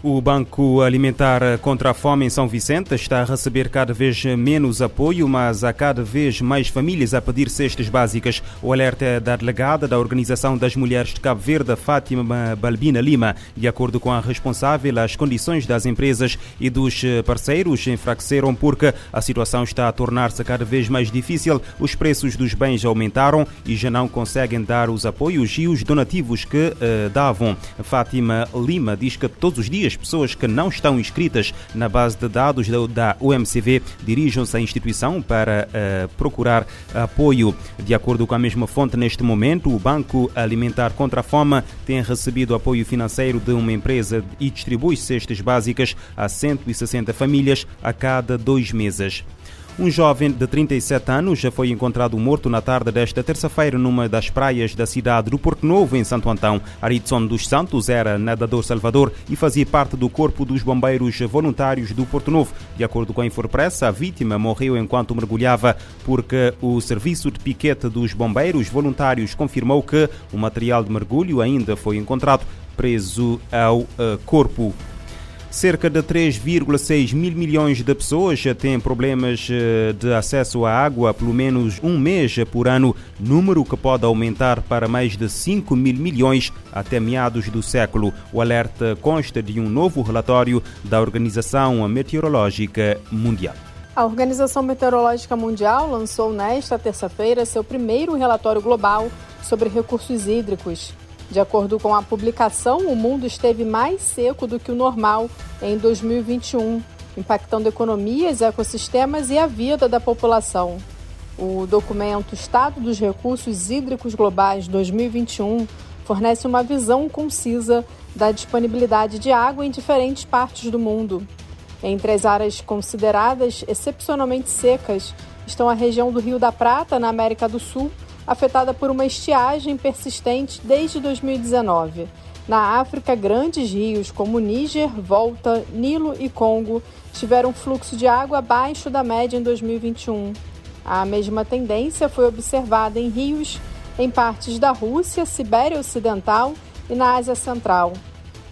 O Banco Alimentar contra a Fome em São Vicente está a receber cada vez menos apoio, mas há cada vez mais famílias a pedir cestas básicas. O alerta é da delegada da Organização das Mulheres de Cabo Verde, Fátima Balbina Lima. De acordo com a responsável, as condições das empresas e dos parceiros enfraqueceram porque a situação está a tornar-se cada vez mais difícil, os preços dos bens aumentaram e já não conseguem dar os apoios e os donativos que davam. Fátima Lima diz que todos os dias as pessoas que não estão inscritas na base de dados da OMCV dirigem-se à instituição para procurar apoio. De acordo com a mesma fonte, neste momento, o Banco Alimentar contra a Fome tem recebido apoio financeiro de uma empresa e distribui cestas básicas a 160 famílias a cada 2 meses. Um jovem de 37 anos já foi encontrado morto na tarde desta terça-feira numa das praias da cidade do Porto Novo, em Santo Antão. Aridson dos Santos era nadador salvador e fazia parte do corpo dos bombeiros voluntários do Porto Novo. De acordo com a Inforpress, a vítima morreu enquanto mergulhava porque o serviço de piquete dos bombeiros voluntários confirmou que o material de mergulho ainda foi encontrado preso ao corpo. Cerca de 3,6 mil milhões de pessoas têm problemas de acesso à água pelo menos um mês por ano, número que pode aumentar para mais de 5 mil milhões até meados do século. O alerta consta de um novo relatório da Organização Meteorológica Mundial. A Organização Meteorológica Mundial lançou nesta terça-feira seu primeiro relatório global sobre recursos hídricos. De acordo com a publicação, o mundo esteve mais seco do que o normal em 2021, impactando economias, ecossistemas e a vida da população. O documento Estado dos Recursos Hídricos Globais 2021 fornece uma visão concisa da disponibilidade de água em diferentes partes do mundo. Entre as áreas consideradas excepcionalmente secas estão a região do Rio da Prata, na América do Sul, afetada por uma estiagem persistente desde 2019. Na África, grandes rios como Níger, Volta, Nilo e Congo tiveram fluxo de água abaixo da média em 2021. A mesma tendência foi observada em rios em partes da Rússia, Sibéria Ocidental e na Ásia Central.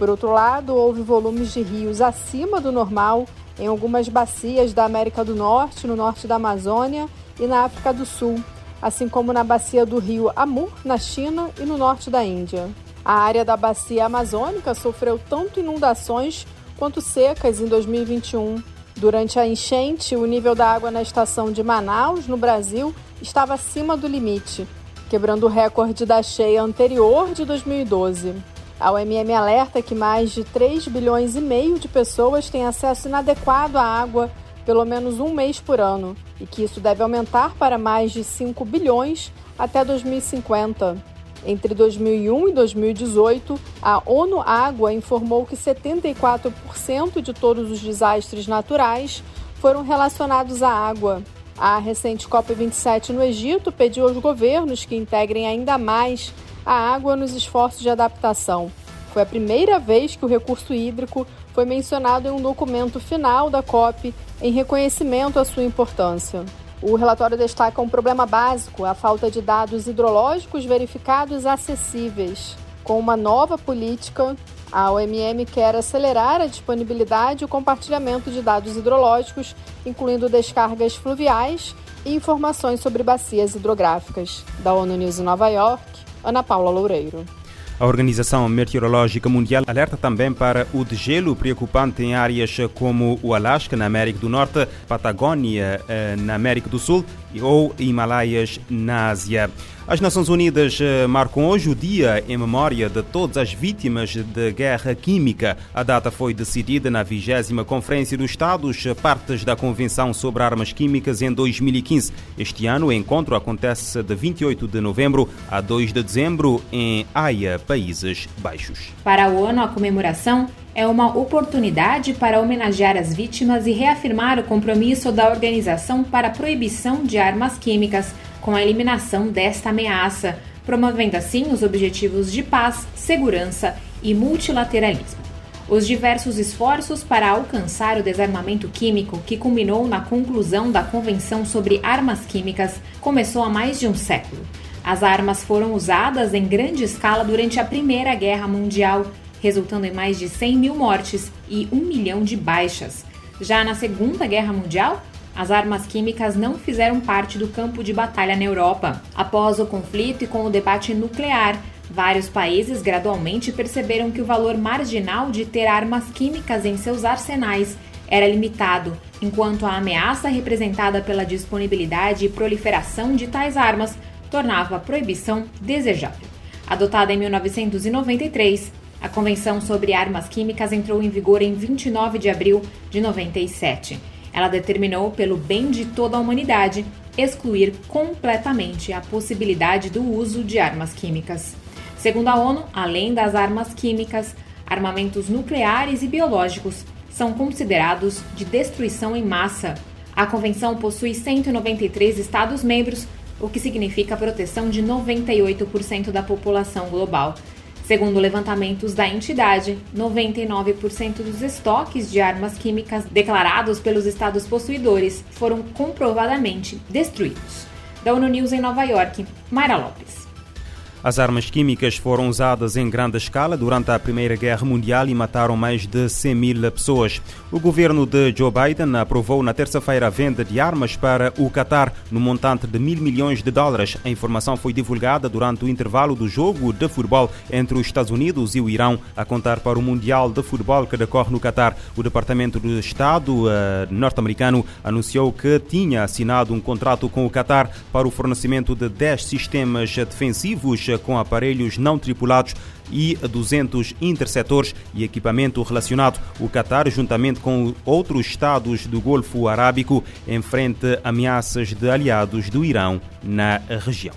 Por outro lado, houve volumes de rios acima do normal em algumas bacias da América do Norte, no norte da Amazônia e na África do Sul, assim como na bacia do rio Amur, na China e no norte da Índia. A área da bacia amazônica sofreu tanto inundações quanto secas em 2021. Durante a enchente, o nível da água na estação de Manaus, no Brasil, estava acima do limite, quebrando o recorde da cheia anterior de 2012. A OMM alerta que mais de 3,5 bilhões de pessoas têm acesso inadequado à água pelo menos um mês por ano, e que isso deve aumentar para mais de 5 bilhões até 2050. Entre 2001 e 2018, a ONU Água informou que 74% de todos os desastres naturais foram relacionados à água. A recente COP27 no Egito pediu aos governos que integrem ainda mais a água nos esforços de adaptação. Foi a primeira vez que o recurso hídrico foi mencionado em um documento final da COP, em reconhecimento à sua importância. O relatório destaca um problema básico, a falta de dados hidrológicos verificados acessíveis. Com uma nova política, a OMM quer acelerar a disponibilidade e o compartilhamento de dados hidrológicos, incluindo descargas fluviais e informações sobre bacias hidrográficas. Da ONU News em Nova York, Ana Paula Loureiro. A Organização Meteorológica Mundial alerta também para o degelo preocupante em áreas como o Alasca, na América do Norte, Patagónia, na América do Sul, ou Himalaias, na Ásia. As Nações Unidas marcam hoje o dia em memória de todas as vítimas de guerra química. A data foi decidida na 20ª Conferência dos Estados, partes da Convenção sobre Armas Químicas, em 2015. Este ano, o encontro acontece de 28 de novembro a 2 de dezembro em Haia, Países Baixos. Para a ONU, a comemoração é uma oportunidade para homenagear as vítimas e reafirmar o compromisso da organização para a proibição de armas químicas, com a eliminação desta ameaça, promovendo assim os objetivos de paz, segurança e multilateralismo. Os diversos esforços para alcançar o desarmamento químico, que culminou na conclusão da Convenção sobre Armas Químicas, começou há mais de um século. As armas foram usadas em grande escala durante a Primeira Guerra Mundial, resultando em mais de 100 mil mortes e 1 milhão de baixas. Já na Segunda Guerra Mundial, as armas químicas não fizeram parte do campo de batalha na Europa. Após o conflito e com o debate nuclear, vários países gradualmente perceberam que o valor marginal de ter armas químicas em seus arsenais era limitado, enquanto a ameaça representada pela disponibilidade e proliferação de tais armas tornava a proibição desejável. Adotada em 1993, a Convenção sobre Armas Químicas entrou em vigor em 29 de abril de 1997. Ela determinou, pelo bem de toda a humanidade, excluir completamente a possibilidade do uso de armas químicas. Segundo a ONU, além das armas químicas, armamentos nucleares e biológicos são considerados de destruição em massa. A Convenção possui 193 Estados-membros, o que significa a proteção de 98% da população global. Segundo levantamentos da entidade, 99% dos estoques de armas químicas declarados pelos estados possuidores foram comprovadamente destruídos. Da ONU News em Nova York, Mayra Lopes. As armas químicas foram usadas em grande escala durante a Primeira Guerra Mundial e mataram mais de 100 mil pessoas. O governo de Joe Biden aprovou na terça-feira a venda de armas para o Qatar, no montante de $1.000 milhões. A informação foi divulgada durante o intervalo do jogo de futebol entre os Estados Unidos e o Irão, a contar para o Mundial de Futebol que decorre no Qatar. O Departamento de Estado norte-americano anunciou que tinha assinado um contrato com o Qatar para o fornecimento de 10 sistemas defensivos com aparelhos não tripulados e 200 interceptores e equipamento relacionado. O Qatar, juntamente com outros estados do Golfo Arábico, enfrenta ameaças de aliados do Irão na região.